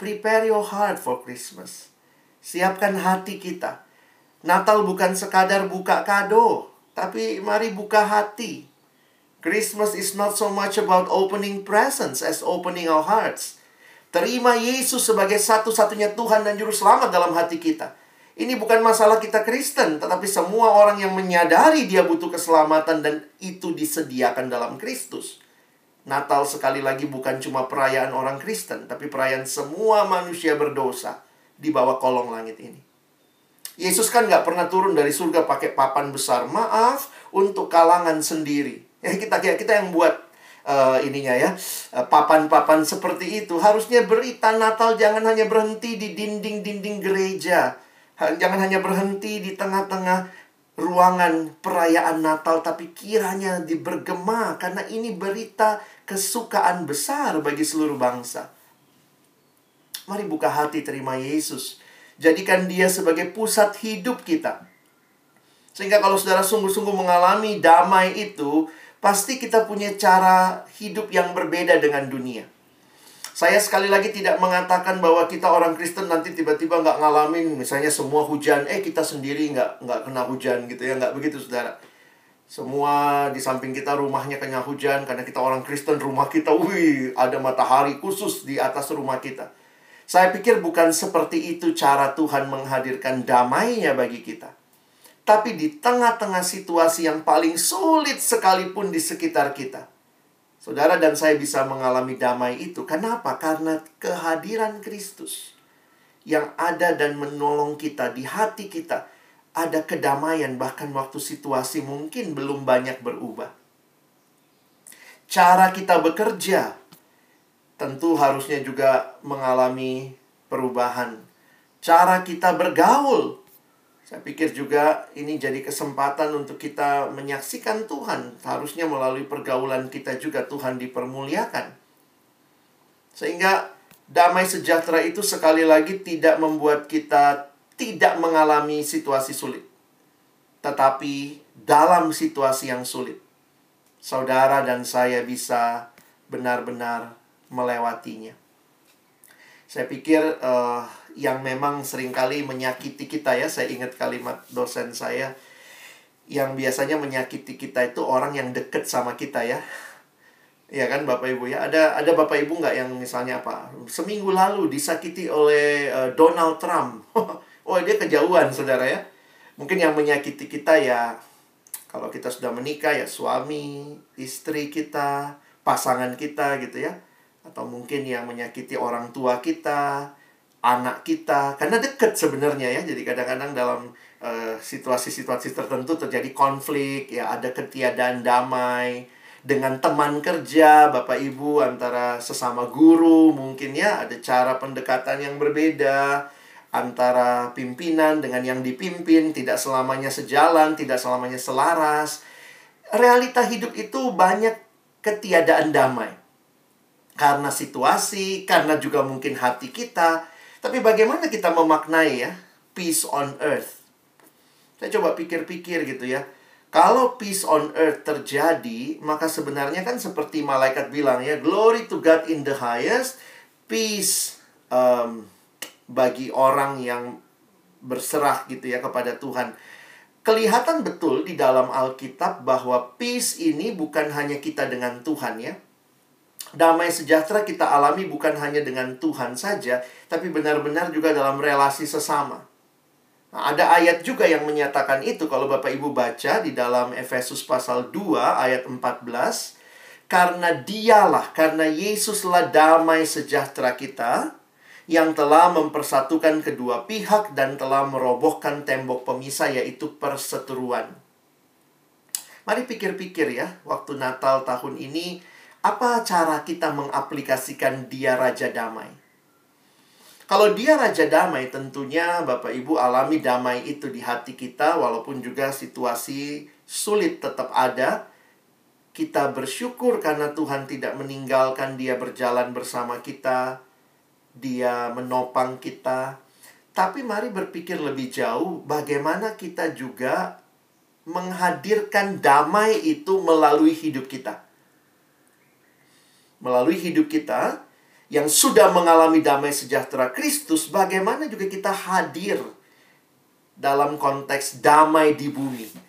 Prepare your heart for Christmas. Siapkan hati kita. Natal bukan sekadar buka kado, tapi mari buka hati. Christmas is not so much about opening presents as opening our hearts. Terima Yesus sebagai satu-satunya Tuhan dan Juru Selamat dalam hati kita. Ini bukan masalah kita Kristen, tetapi semua orang yang menyadari dia butuh keselamatan dan itu disediakan dalam Kristus. Natal sekali lagi bukan cuma perayaan orang Kristen, tapi perayaan semua manusia berdosa di bawah kolong langit ini. Yesus kan gak pernah turun dari surga pakai papan besar, "Maaf, untuk kalangan sendiri." Ya, kita, kita yang buat uh, ininya ya, uh, papan-papan seperti itu. Harusnya berita Natal jangan hanya berhenti di dinding-dinding gereja. Jangan hanya berhenti di tengah-tengah ruangan perayaan Natal, tapi kiranya dibergema, karena ini berita kesukaan besar bagi seluruh bangsa. Mari buka hati, terima Yesus. Jadikan dia sebagai pusat hidup kita. Sehingga kalau saudara sungguh-sungguh mengalami damai itu, pasti kita punya cara hidup yang berbeda dengan dunia. Saya sekali lagi tidak mengatakan bahwa kita orang Kristen nanti tiba-tiba nggak ngalamin misalnya semua hujan, eh kita sendiri nggak nggak kena hujan gitu ya, nggak begitu saudara. Semua di samping kita rumahnya kena hujan karena kita orang Kristen, rumah kita, wih ada matahari khusus di atas rumah kita. Saya pikir bukan seperti itu cara Tuhan menghadirkan damainya bagi kita. Tapi di tengah-tengah situasi yang paling sulit sekalipun di sekitar kita, saudara dan saya bisa mengalami damai itu. Kenapa? Karena kehadiran Kristus yang ada dan menolong kita di hati kita. Ada kedamaian bahkan waktu situasi mungkin belum banyak berubah. Cara kita bekerja tentu harusnya juga mengalami perubahan. Cara kita bergaul. Saya pikir juga ini jadi kesempatan untuk kita menyaksikan Tuhan. Harusnya melalui pergaulan kita juga Tuhan dipermuliakan. Sehingga damai sejahtera itu sekali lagi tidak membuat kita tidak mengalami situasi sulit. Tetapi dalam situasi yang sulit, saudara dan saya bisa benar-benar melewatinya. Saya pikir uh, yang memang seringkali menyakiti kita ya, saya ingat kalimat dosen saya, yang biasanya menyakiti kita itu orang yang deket sama kita ya. Iya kan Bapak Ibu ya, ada, ada Bapak Ibu nggak yang misalnya apa, seminggu lalu disakiti oleh uh, Donald Trump. Oh dia kejauhan saudara ya. Mungkin yang menyakiti kita ya, kalau kita sudah menikah ya suami, istri kita, pasangan kita gitu ya. Atau mungkin yang menyakiti orang tua kita, anak kita. Karena dekat sebenarnya ya. Jadi kadang-kadang dalam uh, situasi-situasi tertentu terjadi konflik. Ya ada ketiadaan damai. Dengan teman kerja, Bapak Ibu, antara sesama guru mungkin ya. Ada cara pendekatan yang berbeda. Antara pimpinan dengan yang dipimpin. Tidak selamanya sejalan, tidak selamanya selaras. Realita hidup itu banyak ketiadaan damai. Karena situasi, karena juga mungkin hati kita. Tapi bagaimana kita memaknai ya, peace on earth. Saya coba pikir-pikir gitu ya. Kalau peace on earth terjadi, maka sebenarnya kan seperti malaikat bilang ya, glory to God in the highest, peace um, bagi orang yang berserah gitu ya kepada Tuhan. Kelihatan betul di dalam Alkitab bahwa peace ini bukan hanya kita dengan Tuhan ya. Damai sejahtera kita alami bukan hanya dengan Tuhan saja, tapi benar-benar juga dalam relasi sesama. Nah, ada ayat juga yang menyatakan itu. Kalau Bapak Ibu baca di dalam Efesus pasal dua ayat empat belas, Karena dialah, karena Yesuslah damai sejahtera kita yang telah mempersatukan kedua pihak dan telah merobohkan tembok pemisah, yaitu perseteruan. Mari pikir-pikir ya, waktu Natal tahun ini, apa cara kita mengaplikasikan Dia Raja Damai? Kalau Dia Raja Damai, tentunya Bapak Ibu alami damai itu di hati kita, walaupun juga situasi sulit tetap ada. Kita bersyukur karena Tuhan tidak meninggalkan, Dia berjalan bersama kita, Dia menopang kita. Tapi mari berpikir lebih jauh, bagaimana kita juga menghadirkan damai itu melalui hidup kita. Melalui hidup kita yang sudah mengalami damai sejahtera Kristus, bagaimana juga kita hadir dalam konteks damai di bumi.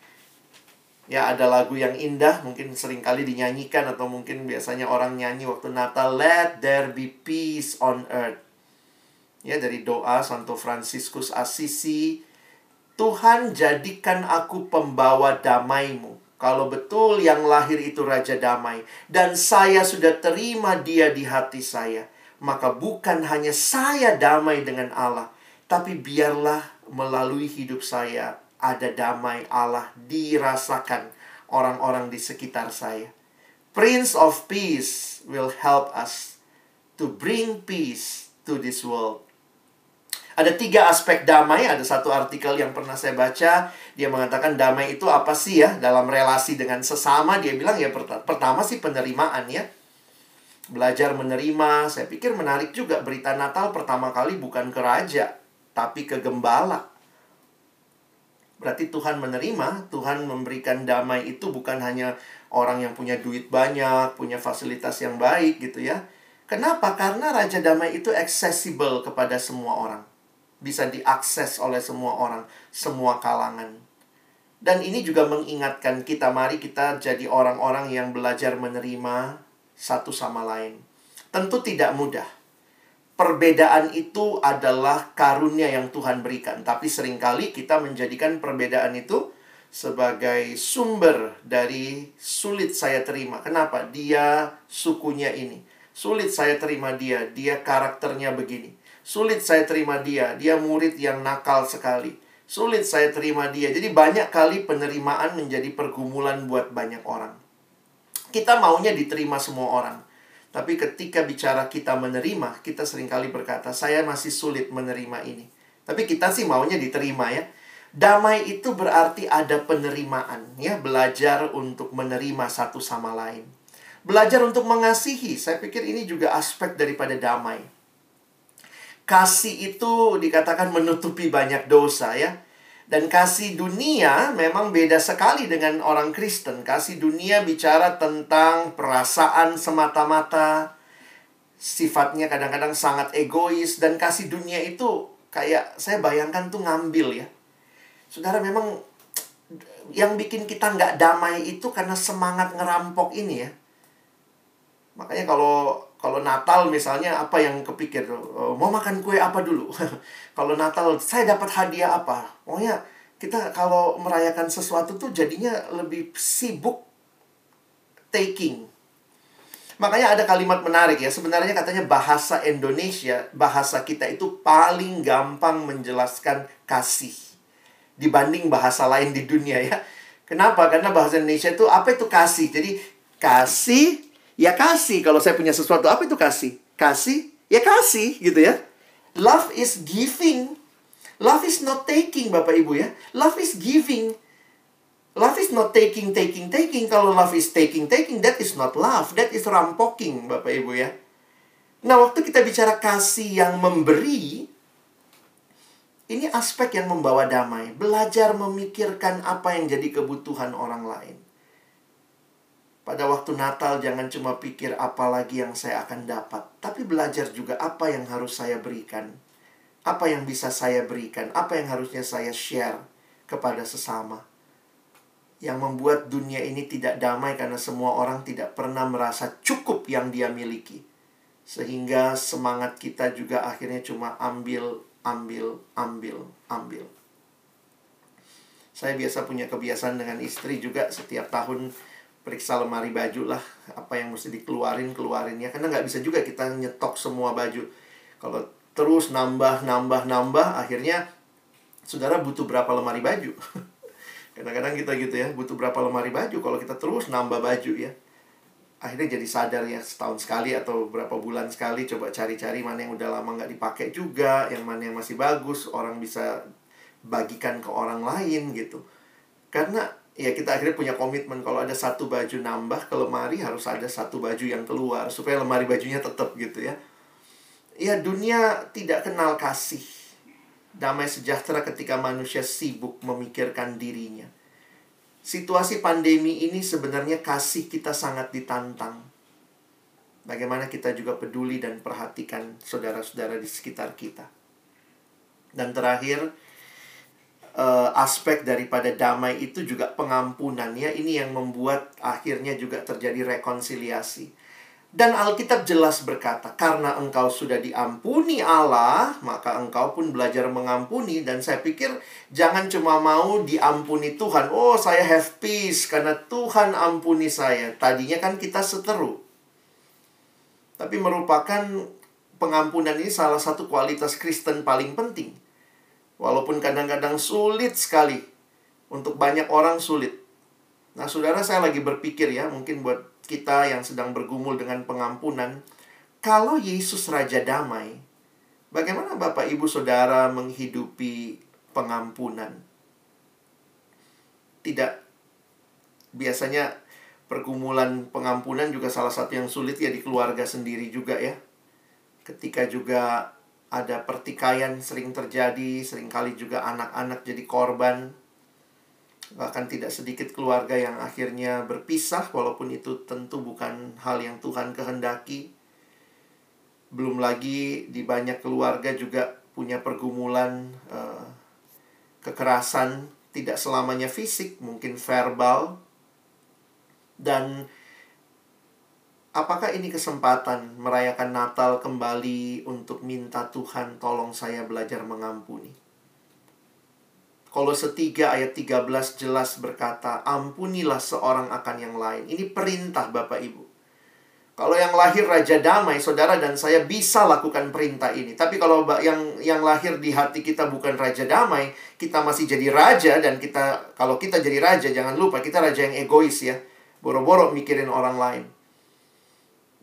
Ya, ada lagu yang indah, mungkin seringkali dinyanyikan atau mungkin biasanya orang nyanyi waktu Natal, Let there be peace on earth. Ya, dari doa Santa Fransiskus Assisi, Tuhan jadikan aku pembawa damai-Mu. Kalau betul yang lahir itu Raja Damai, dan saya sudah terima Dia di hati saya, maka bukan hanya saya damai dengan Allah, tapi biarlah melalui hidup saya ada damai Allah dirasakan orang-orang di sekitar saya. Prince of Peace will help us to bring peace to this world. Ada tiga aspek damai. Ada satu artikel yang pernah saya baca. Dia mengatakan damai itu apa sih ya? Dalam relasi dengan sesama. Dia bilang ya pertama sih penerimaan ya. Belajar menerima. Saya pikir menarik juga, berita Natal pertama kali bukan ke raja, tapi ke gembala. Berarti Tuhan menerima, Tuhan memberikan damai itu bukan hanya orang yang punya duit banyak, punya fasilitas yang baik gitu ya. Kenapa? Karena Raja Damai itu accessible kepada semua orang. Bisa diakses oleh semua orang, semua kalangan. Dan ini juga mengingatkan kita, mari kita jadi orang-orang yang belajar menerima satu sama lain. Tentu tidak mudah. Perbedaan itu adalah karunia yang Tuhan berikan. Tapi seringkali kita menjadikan perbedaan itu sebagai sumber dari sulit saya terima. Kenapa? Dia sukunya ini. Sulit saya terima dia. Dia karakternya begini. Sulit saya terima dia. Dia murid yang nakal sekali. Sulit saya terima dia. Jadi banyak kali penerimaan menjadi pergumulan buat banyak orang. Kita maunya diterima semua orang. Tapi ketika bicara kita menerima, kita seringkali berkata, saya masih sulit menerima ini. Tapi kita sih maunya diterima ya. Damai itu berarti ada penerimaan ya. Belajar untuk menerima satu sama lain. Belajar untuk mengasihi. Saya pikir ini juga aspek daripada damai. Kasih itu dikatakan menutupi banyak dosa ya. Dan kasih dunia memang beda sekali dengan orang Kristen. Kasih dunia bicara tentang perasaan semata-mata. Sifatnya kadang-kadang sangat egois. Dan kasih dunia itu kayak saya bayangkan tuh ngambil ya. Saudara, memang yang bikin kita nggak damai itu karena semangat ngerampok ini ya. Makanya kalau kalau Natal misalnya apa yang kepikir, mau makan kue apa dulu? Kalau Natal saya dapat hadiah apa? Pokoknya kita kalau merayakan sesuatu tuh jadinya lebih sibuk taking. Makanya ada kalimat menarik ya. Sebenarnya katanya bahasa Indonesia, bahasa kita itu paling gampang menjelaskan kasih dibanding bahasa lain di dunia ya. Kenapa? Karena bahasa Indonesia itu apa itu kasih. Jadi kasih ya kasih, kalau saya punya sesuatu, apa itu kasih? Kasih, ya kasih, gitu ya. Love is giving. Love is not taking, Bapak Ibu ya. Love is giving. Love is not taking, taking, taking. Kalau love is taking, taking, that is not love. That is rampoking, Bapak Ibu ya. Nah, waktu kita bicara kasih yang memberi, ini aspek yang membawa damai. Belajar memikirkan apa yang jadi kebutuhan orang lain. Pada waktu Natal jangan cuma pikir apa lagi yang saya akan dapat, tapi belajar juga apa yang harus saya berikan. Apa yang bisa saya berikan, apa yang harusnya saya share kepada sesama. Yang membuat dunia ini tidak damai karena semua orang tidak pernah merasa cukup yang dia miliki. Sehingga semangat kita juga akhirnya cuma ambil, ambil, ambil, ambil. Saya biasa punya kebiasaan dengan istri juga setiap tahun periksa lemari baju lah, apa yang mesti dikeluarin, keluarin ya. Karena nggak bisa juga kita nyetok semua baju. Kalau terus nambah, nambah, nambah, akhirnya saudara butuh berapa lemari baju? Kadang-kadang kita gitu ya, butuh berapa lemari baju kalau kita terus nambah baju ya. Akhirnya jadi sadar ya, setahun sekali atau berapa bulan sekali coba cari-cari mana yang udah lama nggak dipakai juga, yang mana yang masih bagus, orang bisa bagikan ke orang lain gitu. Karena ya kita akhirnya punya komitmen kalau ada satu baju nambah ke lemari harus ada satu baju yang keluar supaya lemari bajunya tetap gitu ya. Ya, dunia tidak kenal kasih, damai sejahtera ketika manusia sibuk memikirkan dirinya. Situasi pandemi ini sebenarnya kasih kita sangat ditantang. Bagaimana kita juga peduli dan perhatikan saudara-saudara di sekitar kita. Dan terakhir, aspek daripada damai itu juga pengampunannya. Ini yang membuat akhirnya juga terjadi rekonsiliasi. Dan Alkitab jelas berkata, karena engkau sudah diampuni Allah, maka engkau pun belajar mengampuni. Dan saya pikir jangan cuma mau diampuni Tuhan. Oh, saya have peace karena Tuhan ampuni saya. Tadinya kan kita seteru. Tapi merupakan pengampunan ini salah satu kualitas Kristen paling penting. Walaupun kadang-kadang sulit sekali. Untuk banyak orang sulit. Nah, saudara, saya lagi berpikir ya, mungkin buat kita yang sedang bergumul dengan pengampunan, kalau Yesus Raja Damai, bagaimana Bapak Ibu Saudara menghidupi pengampunan? Tidak, biasanya pergumulan pengampunan juga salah satu yang sulit ya di keluarga sendiri juga ya. Ketika juga ada pertikaian sering terjadi, seringkali juga anak-anak jadi korban. Bahkan tidak sedikit keluarga yang akhirnya berpisah, walaupun itu tentu bukan hal yang Tuhan kehendaki. Belum lagi di banyak keluarga juga punya pergumulan eh, kekerasan, tidak selamanya fisik, mungkin verbal. Dan apakah ini kesempatan merayakan Natal kembali untuk minta Tuhan tolong saya belajar mengampuni? Kolose tiga ayat tiga belas jelas berkata, ampunilah seorang akan yang lain. Ini perintah Bapak Ibu. Kalau yang lahir Raja Damai, saudara dan saya bisa lakukan perintah ini. Tapi kalau yang yang lahir di hati kita bukan Raja Damai, kita masih jadi raja, dan kita kalau kita jadi raja, jangan lupa kita raja yang egois ya. Boro-boro mikirin orang lain.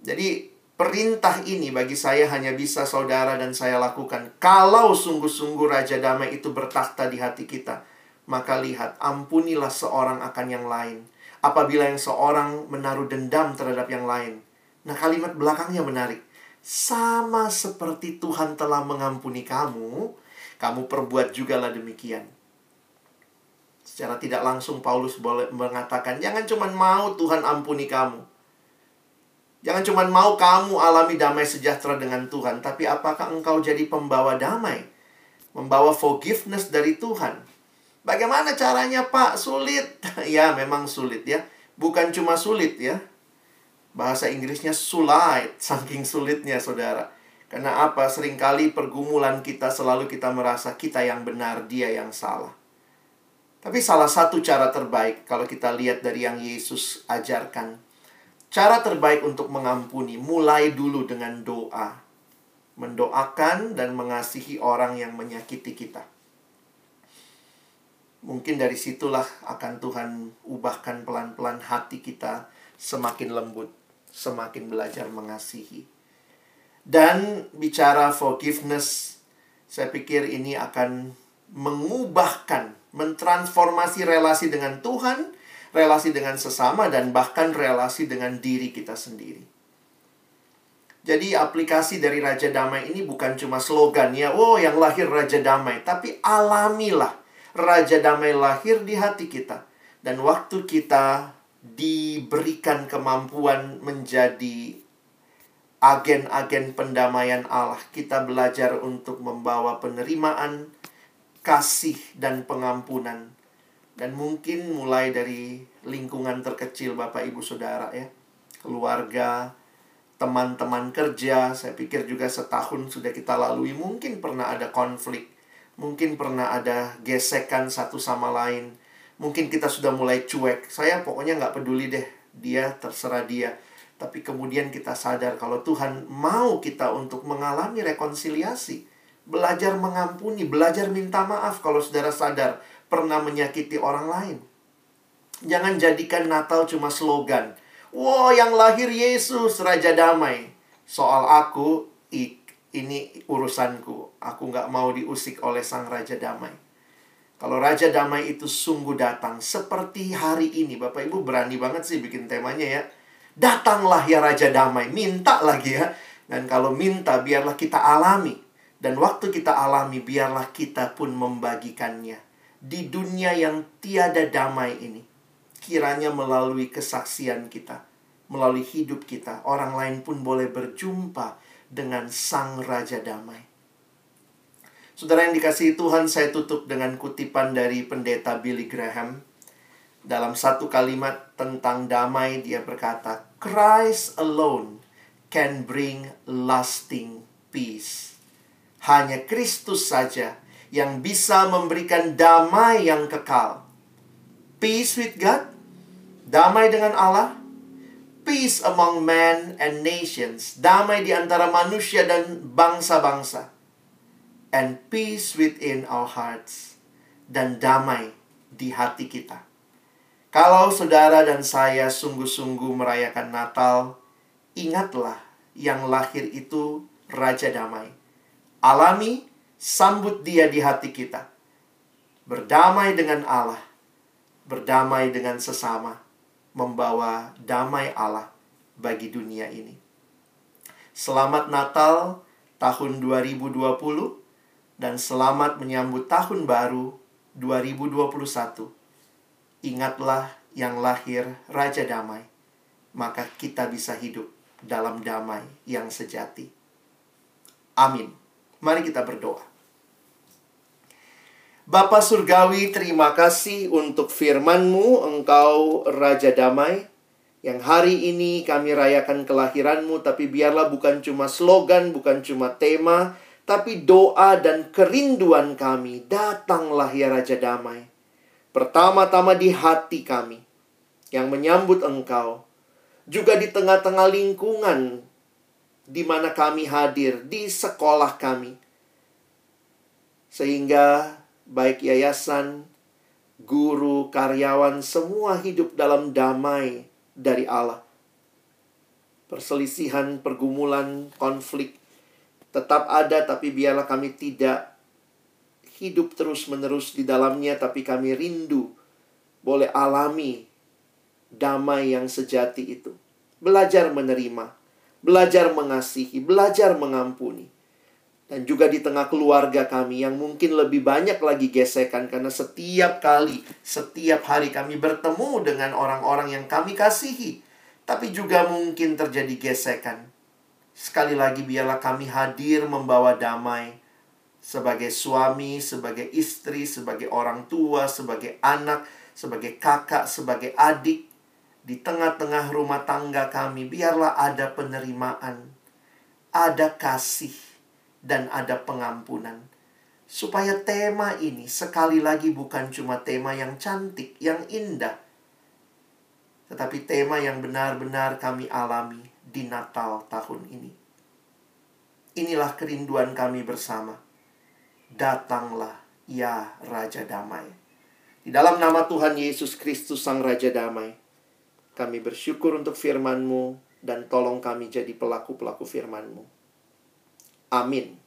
Jadi perintah ini bagi saya hanya bisa saudara dan saya lakukan. Kalau sungguh-sungguh Raja Damai itu bertakhta di hati kita, maka lihat, ampunilah seorang akan yang lain. Apabila yang seorang menaruh dendam terhadap yang lain. Nah, kalimat belakangnya menarik. Sama seperti Tuhan telah mengampuni kamu, kamu perbuat jugalah demikian. Secara tidak langsung Paulus boleh mengatakan, jangan cuma mau Tuhan ampuni kamu. Jangan cuma mau kamu alami damai sejahtera dengan Tuhan, tapi apakah engkau jadi pembawa damai? Membawa forgiveness dari Tuhan. Bagaimana caranya, Pak? Sulit. Ya, memang sulit ya. Bukan cuma sulit ya. Bahasa Inggrisnya sulit, saking sulitnya, saudara. Karena apa? Seringkali pergumulan kita selalu kita merasa kita yang benar, dia yang salah. Tapi salah satu cara terbaik kalau kita lihat dari yang Yesus ajarkan, cara terbaik untuk mengampuni, mulai dulu dengan doa. Mendoakan dan mengasihi orang yang menyakiti kita. Mungkin dari situlah akan Tuhan ubahkan pelan-pelan hati kita semakin lembut, semakin belajar mengasihi. Dan bicara forgiveness, saya pikir ini akan mengubahkan, mentransformasi relasi dengan Tuhan, relasi dengan sesama, dan bahkan relasi dengan diri kita sendiri. Jadi aplikasi dari Raja Damai ini bukan cuma slogannya, oh yang lahir Raja Damai, tapi alamilah Raja Damai lahir di hati kita. Dan waktu kita diberikan kemampuan menjadi agen-agen pendamaian Allah, kita belajar untuk membawa penerimaan, kasih, dan pengampunan. Dan mungkin mulai dari lingkungan terkecil Bapak Ibu Saudara ya. Keluarga, teman-teman kerja, saya pikir juga setahun sudah kita lalui. Mungkin pernah ada konflik, mungkin pernah ada gesekan satu sama lain. Mungkin kita sudah mulai cuek. Saya pokoknya nggak peduli deh dia, terserah dia. Tapi kemudian kita sadar kalau Tuhan mau kita untuk mengalami rekonsiliasi, belajar mengampuni, belajar minta maaf kalau saudara sadar pernah menyakiti orang lain. Jangan jadikan Natal cuma slogan. Wow, yang lahir Yesus, Raja Damai. Soal aku, ini urusanku. Aku gak mau diusik oleh Sang Raja Damai. Kalau Raja Damai itu sungguh datang, seperti hari ini. Bapak Ibu berani banget sih bikin temanya ya. Datanglah ya Raja Damai, minta lagi ya. Dan kalau minta, biarlah kita alami. Dan waktu kita alami, biarlah kita pun membagikannya. Di dunia yang tiada damai ini, kiranya melalui kesaksian kita, melalui hidup kita, orang lain pun boleh berjumpa dengan Sang Raja Damai. Saudara yang dikasihi Tuhan, saya tutup dengan kutipan dari Pendeta Billy Graham. Dalam satu kalimat tentang damai, dia berkata, "Christ alone can bring lasting peace." Hanya Kristus saja yang bisa memberikan damai yang kekal. Peace with God, damai dengan Allah. Peace among men and nations, damai di antara manusia dan bangsa-bangsa. And peace within our hearts, dan damai di hati kita. Kalau saudara dan saya sungguh-sungguh merayakan Natal, ingatlah yang lahir itu Raja Damai. Alami, sambut dia di hati kita. Berdamai dengan Allah, berdamai dengan sesama, membawa damai Allah bagi dunia ini. Selamat Natal tahun dua ribu dua puluh dan selamat menyambut tahun baru dua ribu dua puluh satu. Ingatlah yang lahir Raja Damai, maka kita bisa hidup dalam damai yang sejati. Amin. Mari kita berdoa. Bapa Surgawi, terima kasih untuk firman-Mu, Engkau Raja Damai, yang hari ini kami rayakan kelahiran-Mu, tapi biarlah bukan cuma slogan, bukan cuma tema, tapi doa dan kerinduan kami, datanglah ya Raja Damai. Pertama-tama di hati kami, yang menyambut Engkau, juga di tengah-tengah lingkungan di mana kami hadir, di sekolah kami. Sehingga baik yayasan, guru, karyawan, semua hidup dalam damai dari Allah. Perselisihan, pergumulan, konflik tetap ada, tapi biarlah kami tidak hidup terus-menerus di dalamnya, tapi kami rindu boleh alami damai yang sejati itu. Belajar menerima, belajar mengasihi, belajar mengampuni. Dan juga di tengah keluarga kami yang mungkin lebih banyak lagi gesekan, karena setiap kali, setiap hari kami bertemu dengan orang-orang yang kami kasihi, tapi juga mungkin terjadi gesekan. Sekali lagi biarlah kami hadir membawa damai, sebagai suami, sebagai istri, sebagai orang tua, sebagai anak, sebagai kakak, sebagai adik. Di tengah-tengah rumah tangga kami, biarlah ada penerimaan, ada kasih, dan ada pengampunan. Supaya tema ini sekali lagi bukan cuma tema yang cantik, yang indah, tetapi tema yang benar-benar kami alami di Natal tahun ini. Inilah kerinduan kami bersama. Datanglah ya Raja Damai. Di dalam nama Tuhan Yesus Kristus Sang Raja Damai, kami bersyukur untuk firman-Mu dan tolong kami jadi pelaku-pelaku firman-Mu. Amin.